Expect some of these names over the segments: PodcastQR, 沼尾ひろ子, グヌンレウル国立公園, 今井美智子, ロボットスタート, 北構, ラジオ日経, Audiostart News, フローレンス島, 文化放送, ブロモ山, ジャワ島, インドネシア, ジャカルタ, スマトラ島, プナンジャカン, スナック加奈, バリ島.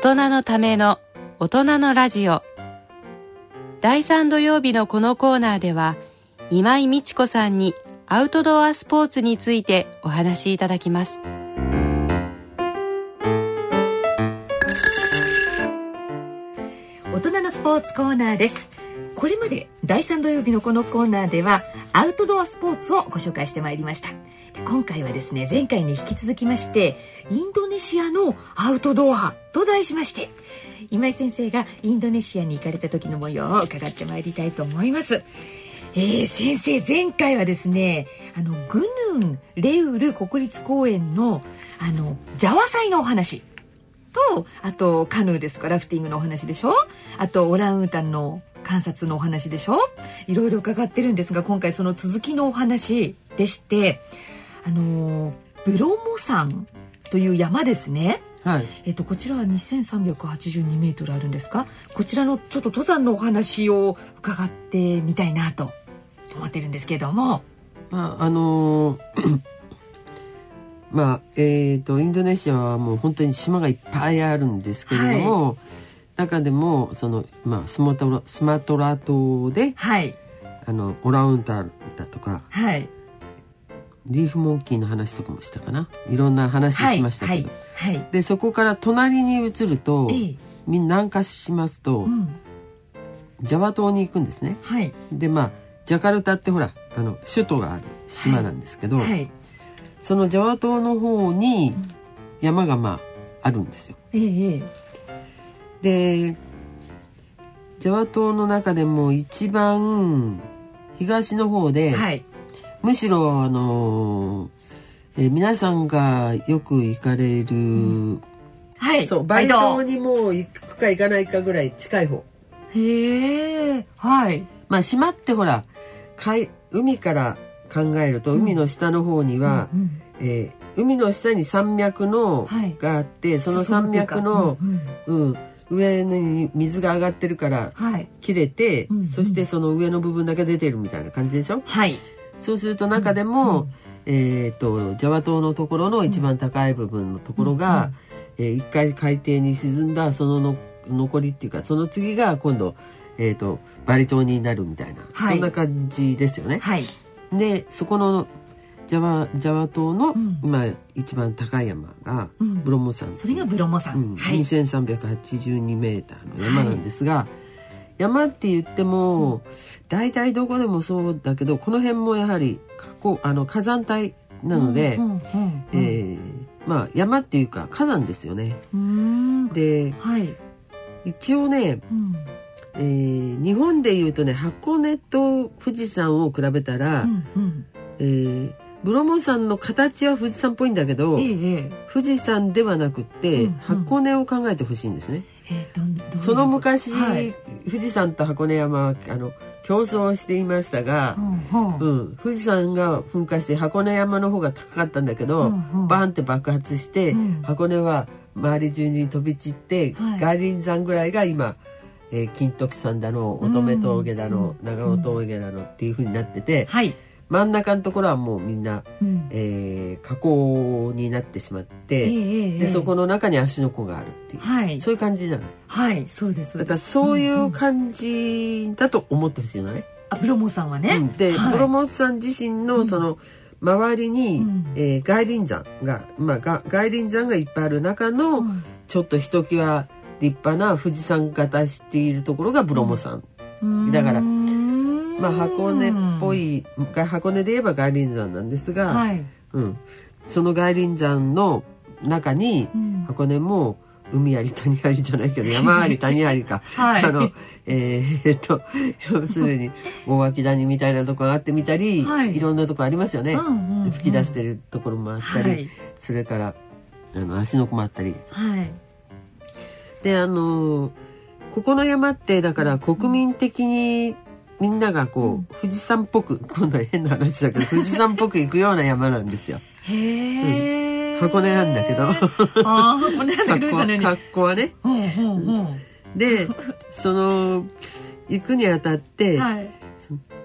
大人のための大人のラジオ。第3土曜日のこのコーナーでは、今井美智子さんにアウトドアスポーツについてお話しいただきます。大人のスポーツコーナーです。これまで第3土曜日のこのコーナーではアウトドアスポーツをご紹介してまいりました。今回はですね、前回に引き続きまして、インドネシアのアウトドアと題しまして、今井先生がインドネシアに行かれた時の模様を伺ってまいりたいと思います。先生、前回はですね、グヌンレウル国立公園のジャワ祭のお話と、あとカヌーですか、ラフティングのお話でしょ、あとオランウータンの観察のお話でしょ、いろいろ伺ってるんですが、今回その続きのお話でして、ブロモ山という山ですね、はい、こちらは 2382 メートルあるんですか。こちらのちょっと登山のお話を伺ってみたいなと思ってるんですけれども、インドネシアはもう本当に島がいっぱいあるんですけれども、はい、中でもその、スマトラ島で、はい、オランウータンだとか、はい、リーフモンキーの話とかもしたかな、いろんな話しましたけど、はいはいはい、でそこから隣に移ると、南下しますと、ジャワ島に行くんですね、はい、でジャカルタってほら首都がある島なんですけど、はいはい、そのジャワ島の方に山があるんですよ、でジャワ島の中でも一番東の方で、はい、むしろ皆さんがよく行かれる、はい、そう、バリ島にも行くか行かないかぐらい近い方。へえ、はい。島ってほら海から考えると、海の下の方には、海の下に山脈の、はい、があって、その山脈の上に水が上がってるから、はい、切れて、そしてその上の部分だけ出てるみたいな感じでしょ。はい。そうすると中でも、ジャワ島のところの一番高い部分のところが、一回海底に沈んだその残りっていうか、その次が今度、バリ島になるみたいな、はい、そんな感じですよね、はい、でそこのジャワ島の、一番高い山がブロモ山、それがブロモ山、はい、2382メーターの山なんですが、はい、山って言っても大体どこでもそうだけど、この辺もやはり火山帯なので、山っていうか火山ですよね。で、はい、一応ね、日本で言うとね、箱根と富士山を比べたら、ブロモ山の形は富士山っぽいんだけど、富士山ではなくって、箱根を考えてほしいんですね。その昔、はい、富士山と箱根山は競争していましたが、富士山が噴火して箱根山の方が高かったんだけど、バーンって爆発して、箱根は周り中に飛び散って、外輪山ぐらいが今、金時山だの乙女峠だの、長尾峠だのっていう風になってて、はい、真ん中のところはもうみんな、河口になってしまって、でそこの中に芦ノ湖があるっていう、はい、そういう感じじゃない。はい、そうです。だからそういう感じだと思ってほしいのね、ブロモさんはね、で、はい、ブロモさん自身のその周りに、外輪山が、外輪山がいっぱいある中の、ちょっとひときわ立派な富士山型しているところがブロモさん、だから箱根っぽい、箱根で言えば外輪山なんですが、その外輪山の中に、箱根も海あり谷ありじゃないけど、山あり谷ありか、はい、要するに大脇谷みたいなとこがあってみたり、いろんなとこありますよね、吹き出してるところもあったり、それから芦ノ湖もあったり、でここの山ってだから国民的に、みんなが富士山っぽく、今度は変な話だけど富士山っぽく行くような山なんですよ。へ、箱根なんだけど、格好はね、でその行くにあたって、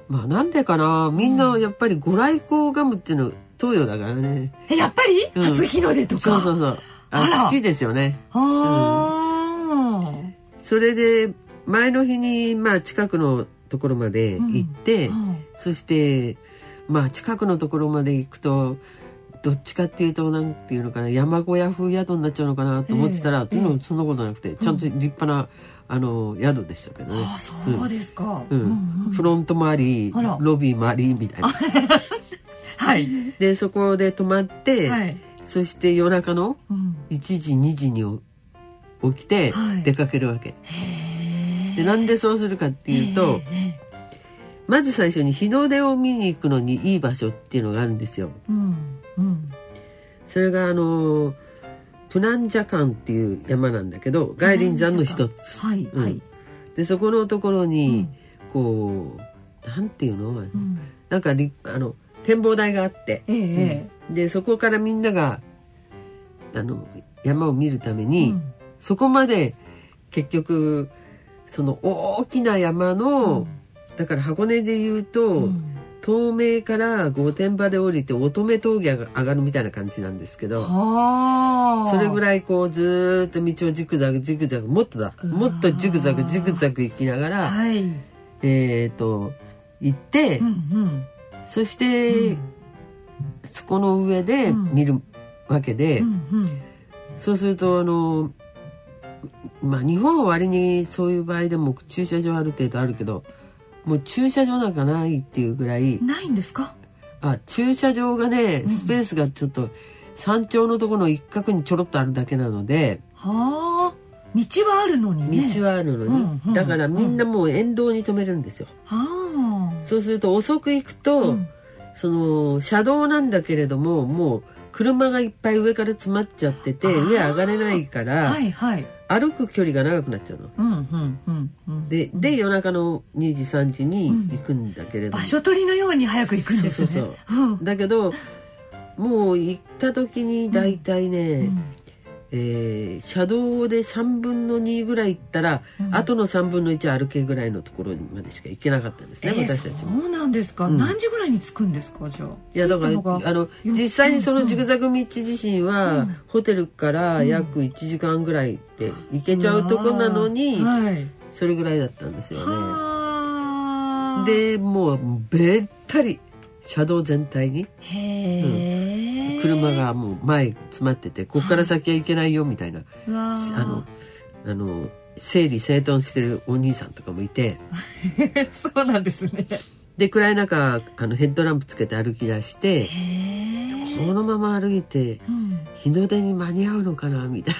なんでかな、みんなやっぱり御来光を拝むっていうの東洋だからね、やっぱり初日の出とか、好きですよね。それで前の日にまあ近くのところまで行って、うんはい、そしてまあ近くのところまで行くとどっちかっていうとなんていうのかな山小屋風宿になっちゃうのかなと思ってたら、そんなことなくてちゃんと立派な、あの宿でしたけどね。ああそうですか、うんうんうん、フロントもありロビーもありみたいなはいでそこで泊まって、はい、そして夜中の1時、うん、2時に起きて出かけるわけ、はい、でなんでそうするかっていうと、まず最初に日の出を見に行くのにいい場所っていうのがあるんですよ、うんうん、それがプナンジャカンっていう山なんだけど外輪山の一つ、はいはいうん、でそこのところに、うん、こうなんていうの、うん、なんか展望台があって、うん、でそこからみんなが山を見るために、うん、そこまで結局その大きな山の、うん、だから箱根でいうと、うん、東名から御殿場で降りて乙女峠が上がるみたいな感じなんですけど、それぐらいこうずっと道をジグザグジグザグもっとジグザグジグザグ行きながら、はい、行って、うんうん、そして、うん、そこの上で見るわけで、うんうんうん、そうするとまあ日本は割にそういう場合でも駐車場ある程度あるけど。もう駐車場なんかないっていうぐらいないんですか。あ、駐車場がねスペースがちょっと山頂のところの一角にちょろっとあるだけなので、はあ、道はあるのにね。道はあるのに、うんうん、だからみんなもう沿道に止めるんですよ、うん、そうすると遅く行くと、うん、その車道なんだけれどももう車がいっぱい上から詰まっちゃってて上上がれないから、はいはい、歩く距離が長くなっちゃうの、うんうんうん、で夜中の2時3時に行くんだけれども、うん、場所取りのように早く行くんですね。そうそうそう、うん、だけどもう行った時にだいたいね、うんうん車道で3分の2ぐらい行ったら、うん、あとの3分の1歩けぐらいのところまでしか行けなかったんですね、私たちも。そうなんですか、うん、何時ぐらいに着くんですか、じゃあ。いやだから実際にそのジグザグ道自身は、うん、ホテルから約1時間ぐらいで行けちゃうとこなのに、うんはい、それぐらいだったんですよね。でもうべったり車道全体にへー、うん車がもう前詰まっててここから先はいけないよみたいな、はい、整理整頓してるお兄さんとかもいてそうなんですね。で暗い中ヘッドランプつけて歩き出してこのまま歩いて、うん、日の出に間に合うのかなみたい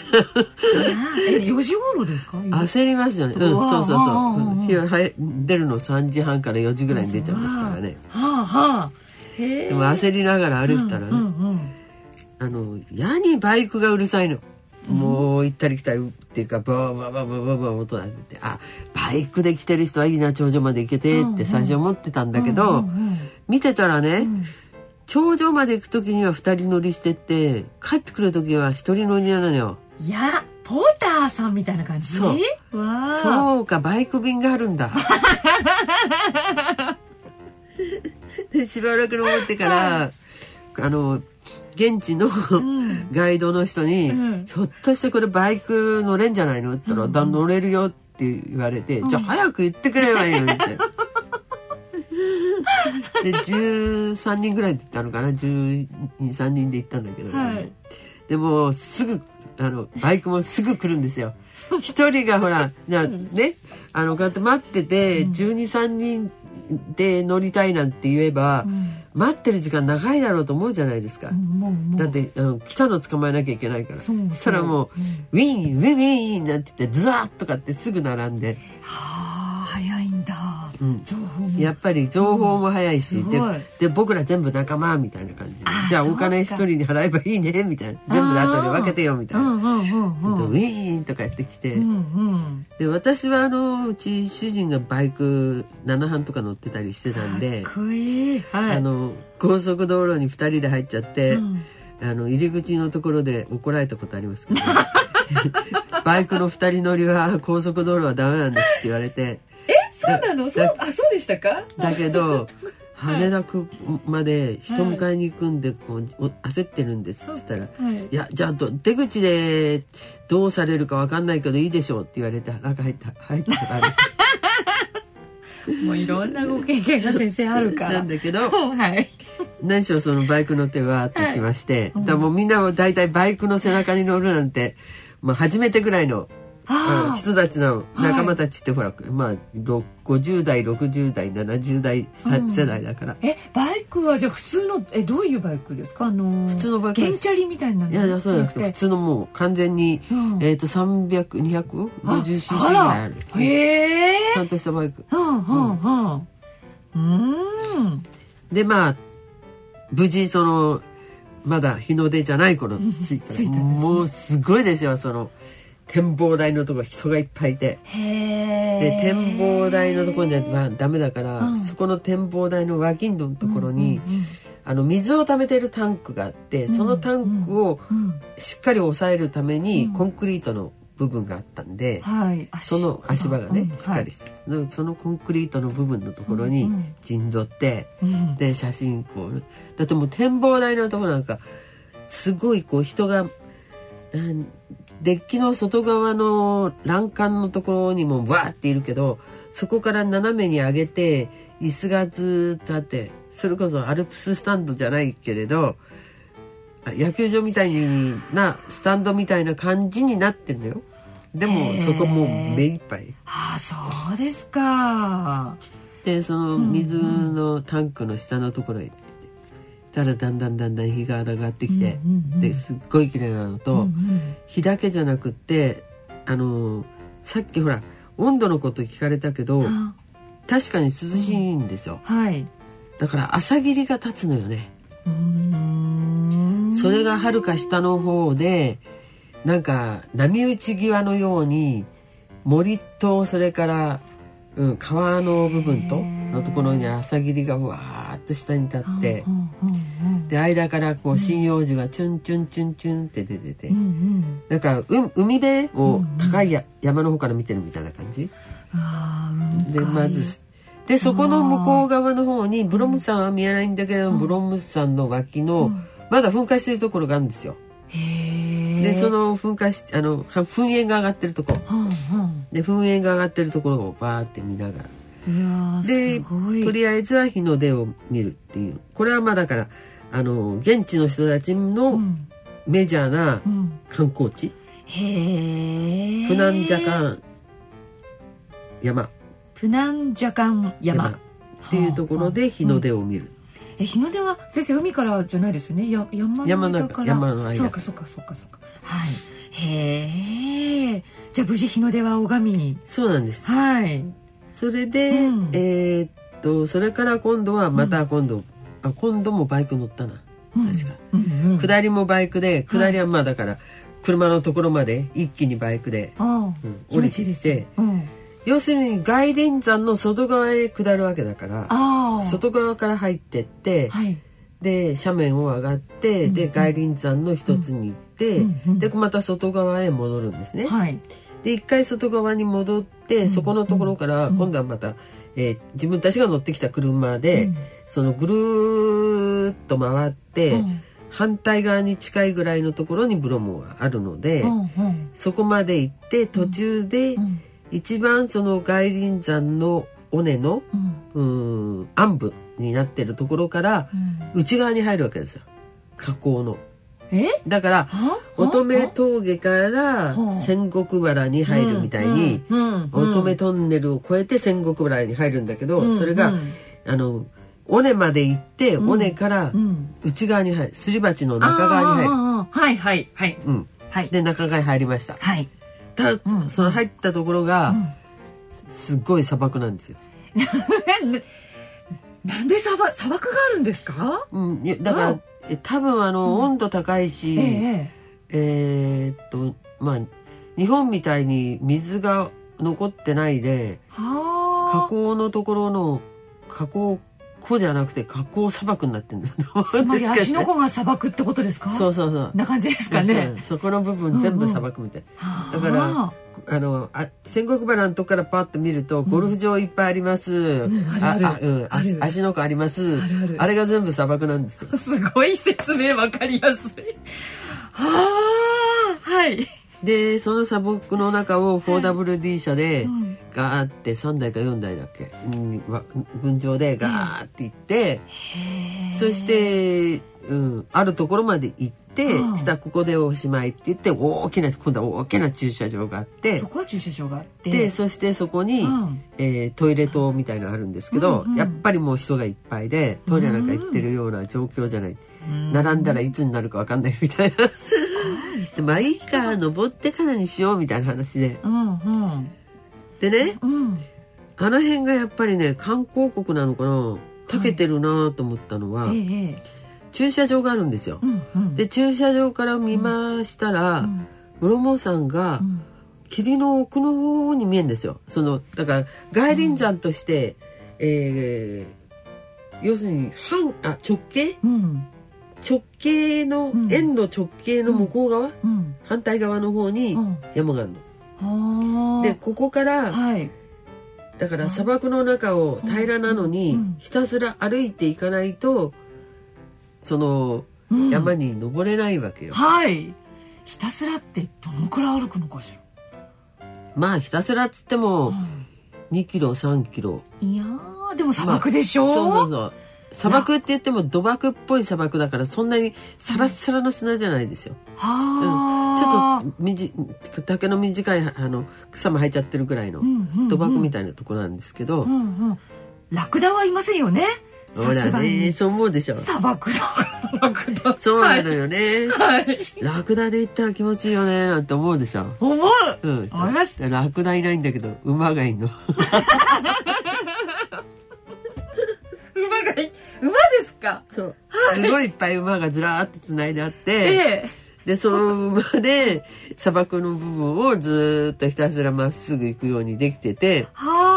な4時頃ですか。焦りますよね、うん、そうそうそう、日は出るの3時半から4時ぐらいに出ちゃいますからね。はあはあ、でも焦りながら歩いてたらね、うんうんうん、やにバイクがうるさいの、うん、もう行ったり来たりっていうかバーバーバーバーバーバー音が出て、あ、バイクで来てる人はいいな、頂上まで行けてって最初思ってたんだけど、うんうん、見てたらね、うん、頂上まで行く時には2人乗りしてって帰ってくる時は1人乗りなのよ。いやポーターさんみたいな感じ。そうわ、そうか、バイク便があるんだしばらく登ってから現地のガイドの人に、うん、ひょっとしてこれバイク乗れんじゃないのって言ったら、うん、乗れるよって言われて、うん、じゃあ早く言ってくればいいよってで13人ぐらいで行ったのかな、12、3人で行ったんだけど、ねはい、でもすぐバイクもすぐ来るんですよ一人がほらね、こうやって待ってて12、3人で乗りたいなんて言えば、うん、待ってる時間長いだろうと思うじゃないですか、うん、だって来たの捕まえなきゃいけないから。そしたらもう、うん、ウィーンウィーンウィーンなんて言ってズワッとかってすぐ並んで、はあ、早いんだ、うん、情報もやっぱり情報も早いし、うん、で僕ら全部仲間みたいな感じで、じゃあお金一人に払えばいいねみたいな、全部で後で分けてよみたいな、うんうんうんうん、ウィーンとかやってきて、うんうん、で私はうち主人がバイク7班とか乗ってたりしてたんで、かっこいい、はい、高速道路に2人で入っちゃって、うん、入り口のところで怒られたことありますけど、ね、バイクの2人乗りは高速道路はダメなんですって言われてそうなの。そうでしたか。だけど羽田空まで人迎えに行くんでこう焦ってるんですって言ったら、はい、いやじゃあ出口でどうされるか分かんないけどいいでしょうって言われて中入ったらもういろんなご経験が先生あるからなんだけど、はい、何しろそのバイクの手はってきまして、はい、だもうみんなも大体バイクの背中に乗るなんて、まあ、初めてぐらいの人たちの仲間たちってほら、はい、まあ50代60代70代、うん、世代だからバイクはじゃあ普通のどういうバイクですか？普通のバイクゲンチャリみたいなの？いやいやそうじゃなくて普通のもう完全に、うん、300、250cc ぐらいあるちゃんとしたバイク、うんうんうん、でまあ無事そのまだ日の出じゃない頃着いたら着いたんですね、もうすごいですよその展望台のところ人がいっぱいいてで展望台のところには、まあ、ダメだから、うん、そこの展望台の脇のところに、うんうんうん、水を溜めてるタンクがあってそのタンクをしっかり抑えるために、うん、コンクリートの部分があったんで、うん、その足場がね、うん、しっかりして、はい、そのコンクリートの部分のところに陣取って、うんうん、で写真こうだってもう展望台のところなんかすごいこう人がデッキの外側の欄干のところにもわーっているけどそこから斜めに上げて椅子がずっとあってそれこそアルプススタンドじゃないけれど野球場みたいなスタンドみたいな感じになってんだよ。でもそこもう目いっぱい。ああそうですか。でその水のタンクの下のところへ行ったらだんだん日が上がってきて、うんうんうん、ですっごい綺麗なのと、うんうん、日だけじゃなくってさっきほら温度のこと聞かれたけど確かに涼しいんですよ、うんはい、だから朝霧が立つのよね。うーんそれがはるか下の方でなんか波打ち際のように森とそれから、うん、川の部分とのところに朝霧がわーっと下に立って、うんうんうん、で間からこう針葉樹がチュンチュンチュンチュンって出てて、うんうん、なんか海辺を高い山の方から見てるみたいな感じ、うんうん、でまずでそこの向こう側の方にブロム山は見えないんだけど、うん、ブロム山の脇の、うん、まだ噴火してるところがあるんですよ。へでその噴火し噴煙が上がってるとこ、うんうん、で噴煙が上がってるところをバーって見ながらですごいとりあえずは日の出を見るっていうこれはまあだから現地の人たちのメジャーな観光地、うんうん、プナンジャカン山っていうところで日の出を見る、はあうん、日の出は先生海からじゃないですよね。や山の間から山の間そうかそうかそうかそうか、はい、へえじゃあ無事日の出は拝みそうなんです、はい、それで、うん、それから今度はまた今度もバイク乗ったな確か、うんうんうん、下りもバイクで下りはまあだから車のところまで一気にバイクで、はいうん、降りてきて要するに外輪山の外側へ下るわけだから外側から入ってって、はい、で斜面を上がって、うん、で外輪山の一つに行って、うん、でまた外側へ戻るんですね、はい、で一回外側に戻ってそこのところから今度はまた、うん自分たちが乗ってきた車で、うん、そのぐるーっと回って、うん、反対側に近いぐらいのところにブロムがあるので、うんうん、そこまで行って途中で、うんうん一番その外輪山の尾根の、うん、暗部になってるところから内側に入るわけですよ河口のだから乙女峠から仙石原に入るみたいに、うんうんうん、乙女トンネルを越えて仙石原に入るんだけど、うんうん、それが尾根まで行って、うん、尾根から内側に入るすり鉢の中側に入るはいはいはい、うんはい、で中側に入りました、はいうん、その入ったところが、うん、すっごい砂漠なんですよなんで砂漠があるんですか、うん、いやだから多分温度高いし、うん、まあ日本みたいに水が残ってないで河口のところの河口湖じゃなくて河口砂漠になってんだよ。つまり芦ノ湖が砂漠ってことですか？そうそうそう。な感じですかね。そこの部分全部砂漠みたい。うんうん、だから仙石原のとこからパッと見るとゴルフ場いっぱいあります。芦ノ湖あります。あれが全部砂漠なんですよ。すごい説明わかりやすい。はあ、はい。でその砂漠の中を 4WD 車でガーって3台か4台だっけ、分譲でガーって行って、そして、あるところまで行って、したらここでおしまいって言って大きな今度は大きな駐車場があって、そこは駐車場があって、でそしてそこに、トイレ棟みたいなのあるんですけど、やっぱりもう人がいっぱいでトイレなんか行ってるような状況じゃない。並んだらいつになるか分かんないみたいな。まあいいか登ってからにしようみたいな話で、でね、あの辺がやっぱりね観光国なのかな、長けてるなと思ったのは、駐車場があるんですよ、で駐車場から見ましたら、室茂山が、霧の奥の方に見えるんですよ。そのだから外輪山として、要するに直径、直径の、円の直径の向こう側、反対側の方に山があるの、でここから、だから砂漠の中を平らなのに、ひたすら歩いていかないとその、山に登れないわけよ。ひたすらってどのくらい歩くのかしら。まあひたすらっつっても、2キロ3キロいやーでも砂漠でしょ、そうそうそう、砂漠って言っても土漠っぽい砂漠だからそんなにサラッサラの砂じゃないですよ、ちょっと丈の短い草も生えちゃってるぐらいの土漠みたいなところなんですけど、ラクダはいませんよね。ほらね、そう思うでしょ、砂漠のラクダ。そうなのよね、ラクダで行ったら気持ちいいよねなんて思うでしょ。思う、思います。ラクダいないんだけど馬がいるの。馬ですか。そう、すごいいっぱい馬がずらーってつないであって、でその馬で砂漠の部分をずーっとひたすらまっすぐ行くようにできてて、だか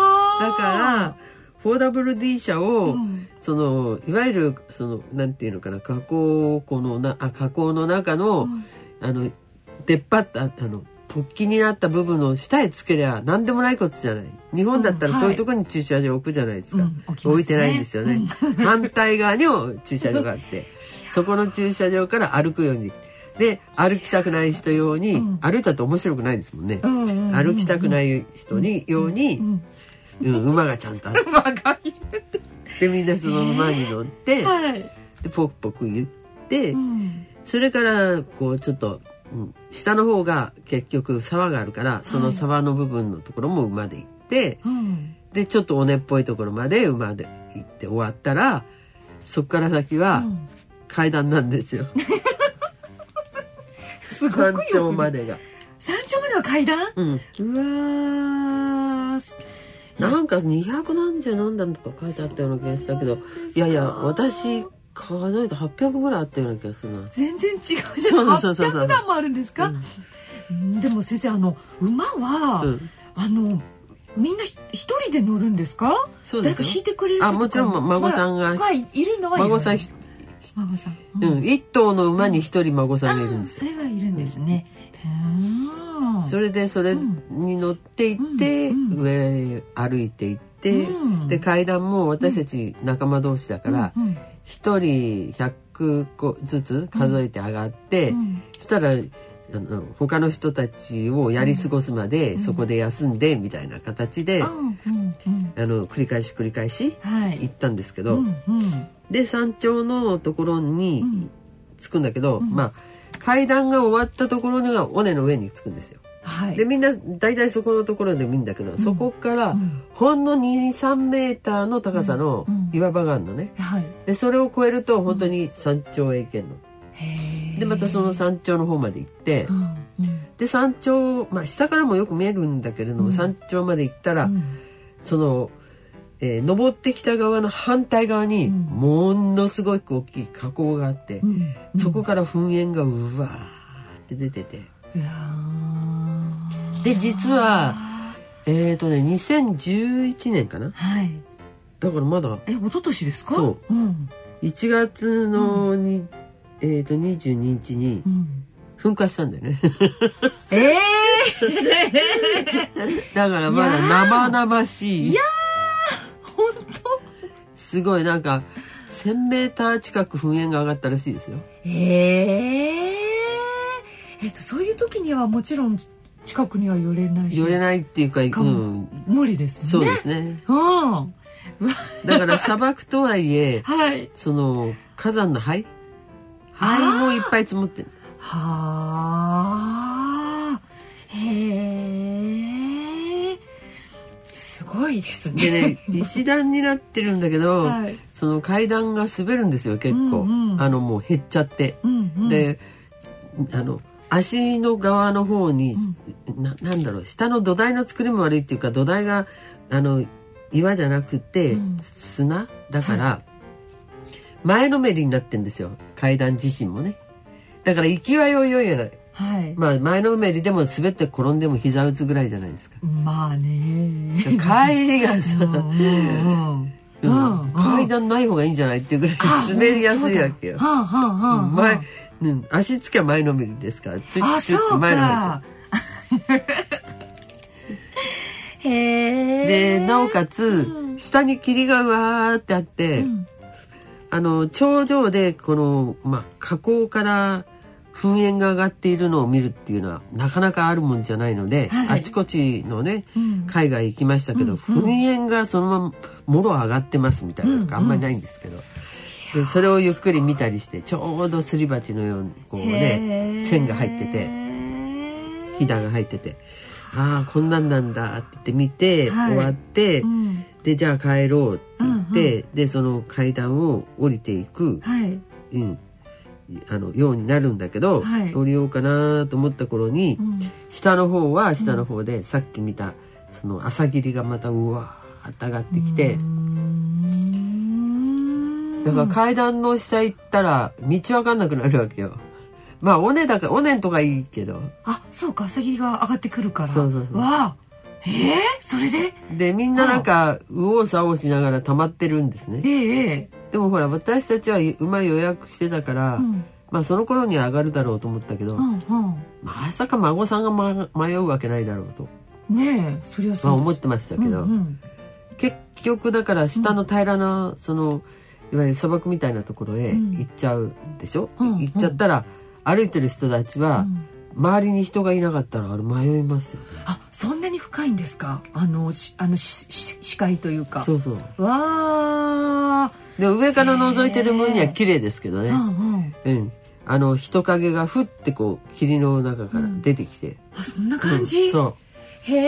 ら 4WD 車を、そのいわゆるそのなんていうのかな、河口の中の、出っ張った突起になった部分の下へつけりゃ何でもないことじゃない。日本だったらそういうところに駐車場置くじゃないですか、置いてないんですよね。反対側にも駐車場があって、そこの駐車場から歩くようにで、歩きたくない人用に、歩いたって面白くないですもんね、歩きたくない人に用に、馬がちゃんとあって馬がいるで、みんなその馬に乗って、でポクポク言って、それからこうちょっと下の方が結局沢があるから、その沢の部分のところも馬で行って、でちょっと尾根っぽいところまで馬で行って終わったら、そっから先は階段なんですよ。すごいよね、山頂までが。山頂までは階段？うわー、なんか200何十何段とか書いてあったような気がしたけど、いやいや私数えた800ぐらいあったような気がするな。全然違うじゃん。800段もあるんですか。でも先生、馬は、みんな一人で乗るんですか。誰か引いてくれる。あ、もちろん孫さんがいるのは孫さん。一頭の馬に一人孫さんがいるんです。それはいるんですね。それでそれに乗っていって上歩いていって、で階段も私たち仲間同士だから。1人100個ずつ数えて上がって、そしたら他の人たちをやり過ごすまで、そこで休んでみたいな形で、繰り返し繰り返し行ったんですけど、で山頂のところに着くんだけど、まあ階段が終わったところには尾根の上に着くんですよ。でみんな大体そこのところで見るんだけど、そこからほんの 2,3 メーターの高さの岩場があるのね、でそれを越えると本当に山頂へ行けるの、でまたその山頂の方まで行って、で山頂、まあ、下からもよく見えるんだけれども、山頂まで行ったら、その、登ってきた側の反対側にものすごく大きい火口があって、そこから噴煙がうわーって出てて、で実は2011年かな、だからまだ一昨年ですか。そう、うん、1月の、うん22日に噴火したんだよね、うん、だからまだ生々しい。いやーほんとすごい。なんか1000メーター近く噴煙が上がったらしいですよ。そういう時にはもちろん近くには寄れないし、寄れないっていうか、うん、無理ですね。そうですね、うん、だから砂漠とはいえ、はい、その火山の灰もいっぱい積もってる。はあ、へえ、すごいですね。でね、石段になってるんだけど、はい、その階段が滑るんですよ結構、うんうん、もう減っちゃって、うんうん、で足の側の方に、うん、なんだろう、下の土台の作りも悪いっていうか、土台が岩じゃなくて、うん、砂だから、はい前のめりになってんですよ階段自身もね。だから行きはよいよいやない、はいまあ、前のめりでも滑って転んでも膝打つぐらいじゃないですか。まあね帰りがさ、うんうん、階段ない方がいいんじゃないっていうぐらい滑りやすいわけよ。前、うん、足つきは前のめりですからちょっと前のめりでなおかつ下に霧がうわーってあって、うん頂上でこの、まあ、火口から噴煙が上がっているのを見るっていうのはなかなかあるもんじゃないので、はい、あちこちのね、うん、海外行きましたけど、うん、噴煙がそのままもろ上がってますみたいなのがあんまりないんですけど、うん、でそれをゆっくり見たりしてちょうどすり鉢のようにこうね線が入っててひだが入っててああこんなんなんだって言って見て、はい、終わって、うん、でじゃあ帰ろうって言って、うん、でその階段を降りていく、はいうん、ようになるんだけど、はい、降りようかなと思った頃に、うん、下の方は下の方で、うん、さっき見たその朝霧がまたうわーって上がってきて、うん、だから階段の下行ったら道わかんなくなるわけよ。まあ尾根だから尾根とかいいけどあそうか朝霧が上がってくるからそうそうそうわーそれでみんななんか右往左往しながら溜まってるんですね。でもほら私たちはうまい予約してたから、うん、まあその頃には上がるだろうと思ったけど、うんうん、まさか孫さんが、迷うわけないだろうとねえそりゃそうです、まあ、思ってましたけど、うんうん、結局だから下の平らなそのいわゆる砂漠みたいなところへ行っちゃうでしょ、うんうん、行っちゃったら歩いてる人たちは周りに人がいなかったら迷いますよね、うん、あそんなに深いんですか視界というか。そうそうわーで上から覗いてる分には綺麗ですけどね、うんうんうん、人影がふってこう霧の中から出てきて、うん、あそんな感じ、うん、そうじゃ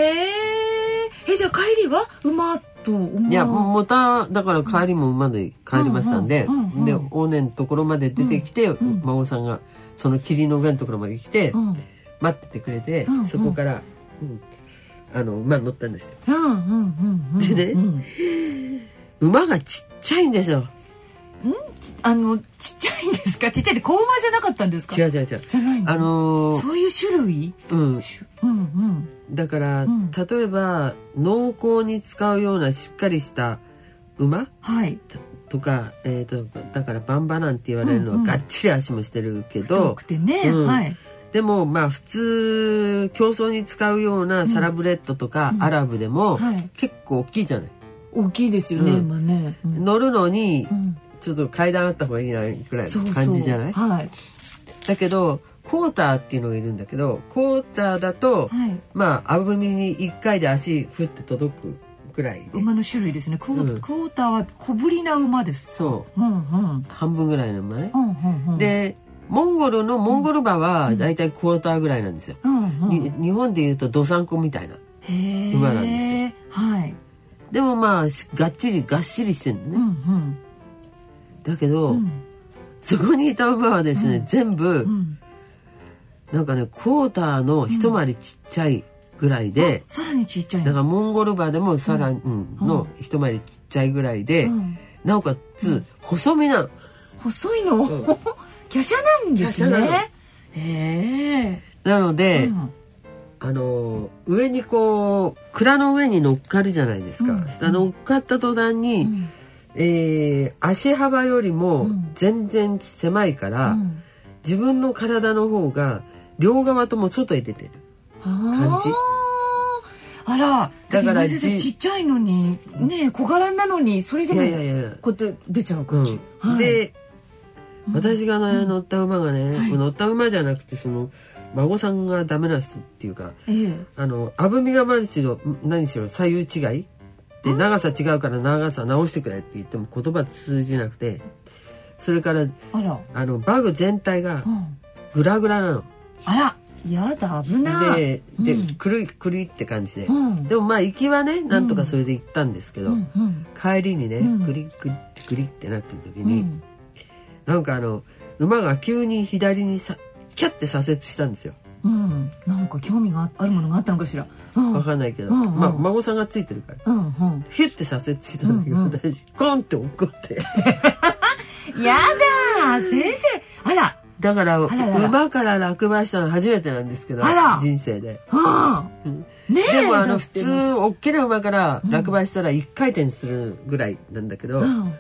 あ帰りは馬と馬いやもただから帰りも馬で帰りましたんで、うんうんうんうん、で往年のところまで出てきて、うんうん、孫さんがその霧の上のところまで来て、うん、待っててくれて、うんうん、そこから、うん、馬乗ったんですよ、うんうんうんうん、でね、うん、馬がちっちゃいんですよ。んちっちゃいんですか。ちっちゃいって子馬じゃなかったんですか。違うじゃないの、そういう種類、うんうんうん、だから、うん、例えば農耕に使うようなしっかりした馬、はいとかだからバンバなんて言われるのはがっちり足もしてるけど、うんうん、太くてね、うんはい、でもまあ普通競争に使うようなサラブレッドとかアラブでも、うんはい、結構大きいじゃない。大きいですよね、うん、今ね、うん、乗るのにちょっと階段あった方がいいなくらいの感じじゃない、そうそう、はい、だけどコーターっていうのがいるんだけどコーターだと、はい、まああぶみに1回で足ふって届くくらい、ね、馬の種類ですね。クォーターは小ぶりな馬です。そう、うんうん、半分ぐらいの馬ね、うんうんうん、でモンゴル馬はだいたいクォーターぐらいなんですよ、うんうん、日本でいうとドサンコみたいな馬なんですよ、はい、でもまあがっしりしてるね、うんうん、だけど、うん、そこにいた馬はですね、うん、全部、うん、なんかねクォーターの一回りちっちゃい、うんぐらいでさらにちっちゃいだからモンゴル馬でもさらに、うんうん、の一回りちっちゃいぐらいで、うん、なおかつ、うん、細身な細いの、うん、華奢なんですね。なので、うん、上にこう蔵の上に乗っかるじゃないですか、うん、乗っかった途端に、うん足幅よりも全然狭いから、うん、自分の体の方が両側とも外へ出てる感じ。あら、だからちっちゃいのに、ね、小柄なのにそれでもこうやって出ちゃう感じ、うんはい、で、うん、私が、ねうん、乗った馬がね、はい、乗った馬じゃなくてその孫さんがダメな人っていうか、あぶみが何しろ左右違いで長さ違うから長さ直してくれって言っても言葉通じなくて、それからバグ全体がグラグラなの、うん、あらやだ危ないで、うん、くるいくるいって感じで、うん、でもまあ行きはねなんとかそれで行ったんですけど、うんうん、帰りにねくりくりってくりってなってる時に、うん、なんか馬が急に左にキャッて左折したんですよ、うん、なんか興味があるものがあったのかしら、うん、分かんないけど、うんうんまあ、孫さんがついてるから、うんうん、ヒュッて左折したんだけど、うんうん、私コンって怒ってやだ先生あらだから馬から落馬したの初めてなんですけど人生で、はあうんね、でも普通おっきな馬から落馬したら1回転するぐらいなんだけど、うん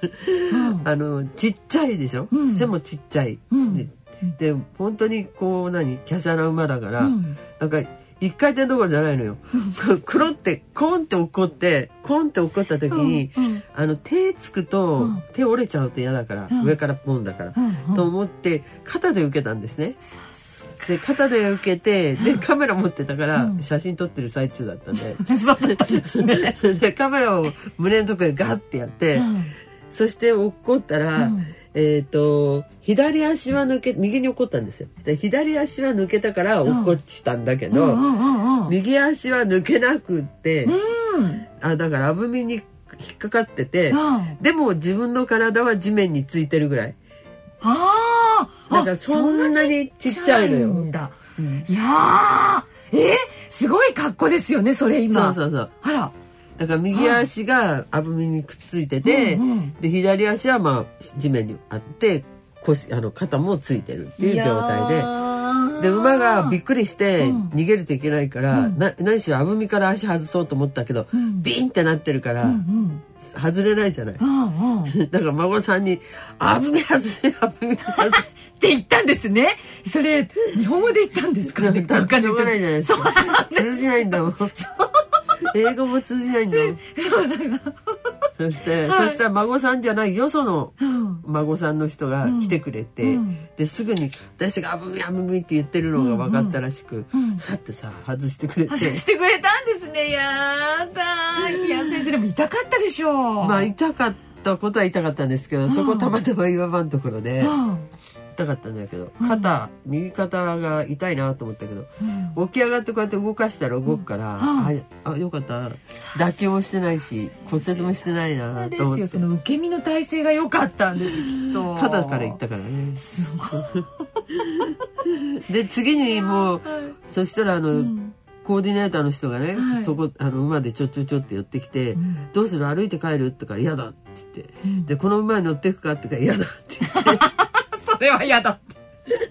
うん、ちっちゃいでしょ、うん、背もちっちゃい、うん、で本当にこう何華奢な馬だから、うん、なんか1回転どころじゃないのよクロンってコンって怒ってコンって怒った時に、うんうん、手つくと、うん、手折れちゃうと嫌だから、うん、上からポンだから、うんうん、と思って肩で受けたんですね。で肩で受けてでカメラ持ってたから、うん、写真撮ってる最中だったんでそうだったんですねでカメラを胸のところにガッてやって、うん、そして怒ったら、うん左足は抜け右に落っこったんですよ。左足は抜けたから落っこちたんだけど、うんうんうんうん、右足は抜けなくって、うん、だからあぶみに引っかかってて、うん、でも自分の体は地面についてるぐらい、だからそんなにちっちゃいのよ、うん、いやすごい格好ですよねそれ今。そうそうそうあらだから右足があぶみにくっついてて、うんうん、で左足はまあ地面にあって腰肩もついてるっていう状態で馬がびっくりして逃げるといけないから、うん、何しろあぶみから足外そうと思ったけど、うん、ビンってなってるから、うんうん、外れないじゃない、うんうん、だから孫さんにあぶみ外せあぶみ外せって言ったんですね。それ日本語で言ったんですかね。だからしょうがないじゃないですか通じないんだもん英語も通じないんだよそして、はい、そしたら孫さんじゃないよその孫さんの人が来てくれて、うん、ですぐに私があぶみあぶみって言ってるのが分かったらしく、うんうん、さってさ外してくれて外してくれたんですね。やだいや先生でも痛かったでしょうまあ痛かったことは痛かったんですけど、うん、そこたまたま岩場のところで、うん痛かったんだけど肩、うん、右肩が痛いなと思ったけど、うん、起き上がってこうやって動かしたら動くから、うんうん、あよかった妥協もしてないし骨折もしてないなと思って。その受け身の体勢が良かったんですきっと肩からいったからねすごいで次にもうそしたらうんコーディネーターの人がね、はい、馬でちょちょちょって寄ってきて、うん、どうする歩いて帰るとか嫌だって言って、うん、でこの馬に乗っていくかって言うから嫌だって言ってそれは嫌だって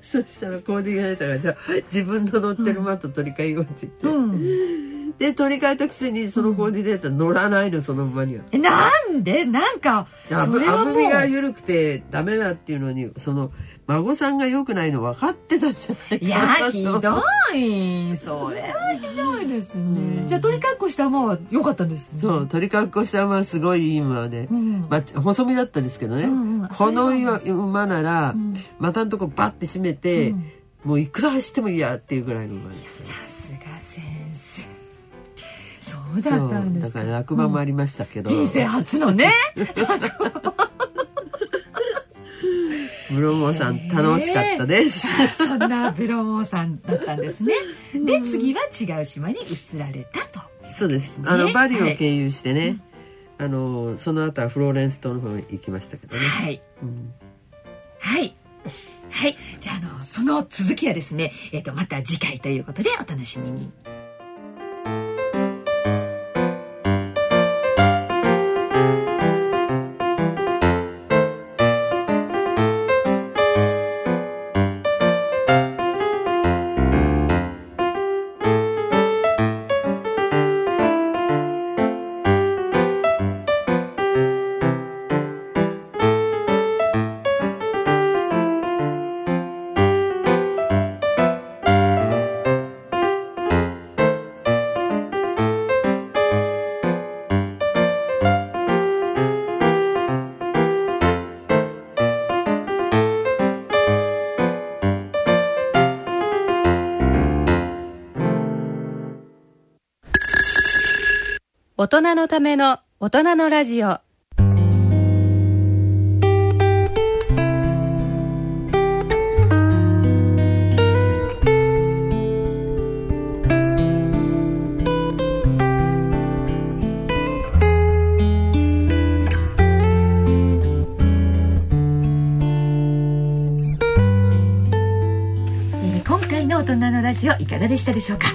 そしたらコーディネーターがじゃあ自分の乗ってる馬と取り替えようって言って、うん、で取り替えたくせにそのコーディネーター乗らないのその馬には、うん、なんでなんかそれはもうあぶみが緩くてダメだっていうのにその孫さんが良くないの分かってたんじゃないかなと。いやひどいそれはひどいですね、うん、じゃあ鳥かっこした馬は良かったんですね。そう鳥かっこした馬はすごいいい馬で、うんまあ、細身だったんですけどね、うんうん、この馬なら、うん、股のとこバッて締めて、うん、もういくら走ってもいいやっていうぐらいの馬です、ね、さすが先生そうだったんですか。だから落馬もありましたけど、うん、人生初のねブロモーさん楽しかったです、そんなブロモーさんだったんですねで次は違う島に移られたと、ね、そうですバリを経由してね、はい、その後はフローレンス島の方に行きましたけどねはい、うん、はいはいじゃあその続きはですね、また次回ということでお楽しみに。大人のための大人のラジオ。今回の大人のラジオいかがでしたでしょうか。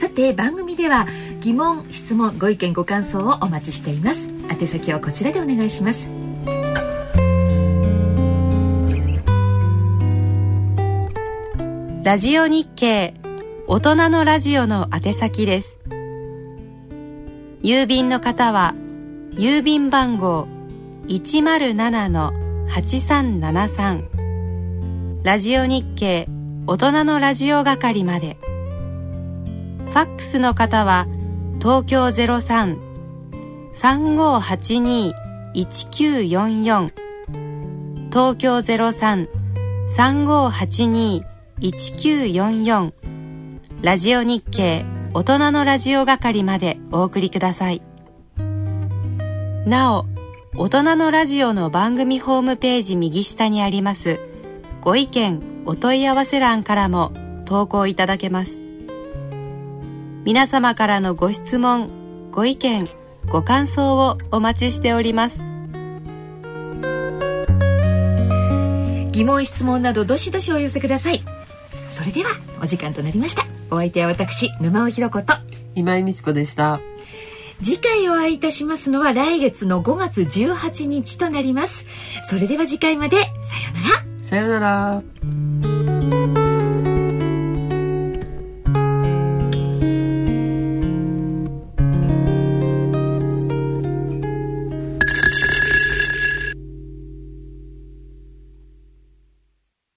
さて番組では疑問、質問、ご意見、ご感想をお待ちしています。宛先をこちらでお願いします。ラジオ日経大人のラジオの宛先です。郵便の方は郵便番号 107-8373 ラジオ日経大人のラジオ係まで。ファックスの方は東京 03-3582-1944 東京 03-3582-1944 ラジオ日経大人のラジオ係までお送りください。なお、大人のラジオの番組ホームページ右下にありますご意見お問い合わせ欄からも投稿いただけます。皆様からのご質問、ご意見、ご感想をお待ちしております。疑問、質問などどしどしお寄せください。それではお時間となりました。お相手は私、沼尾ひろ子と今井美智子でした。次回お会いいたしますのは来月の5月18日となります。それでは次回まで、さようなら。さようなら。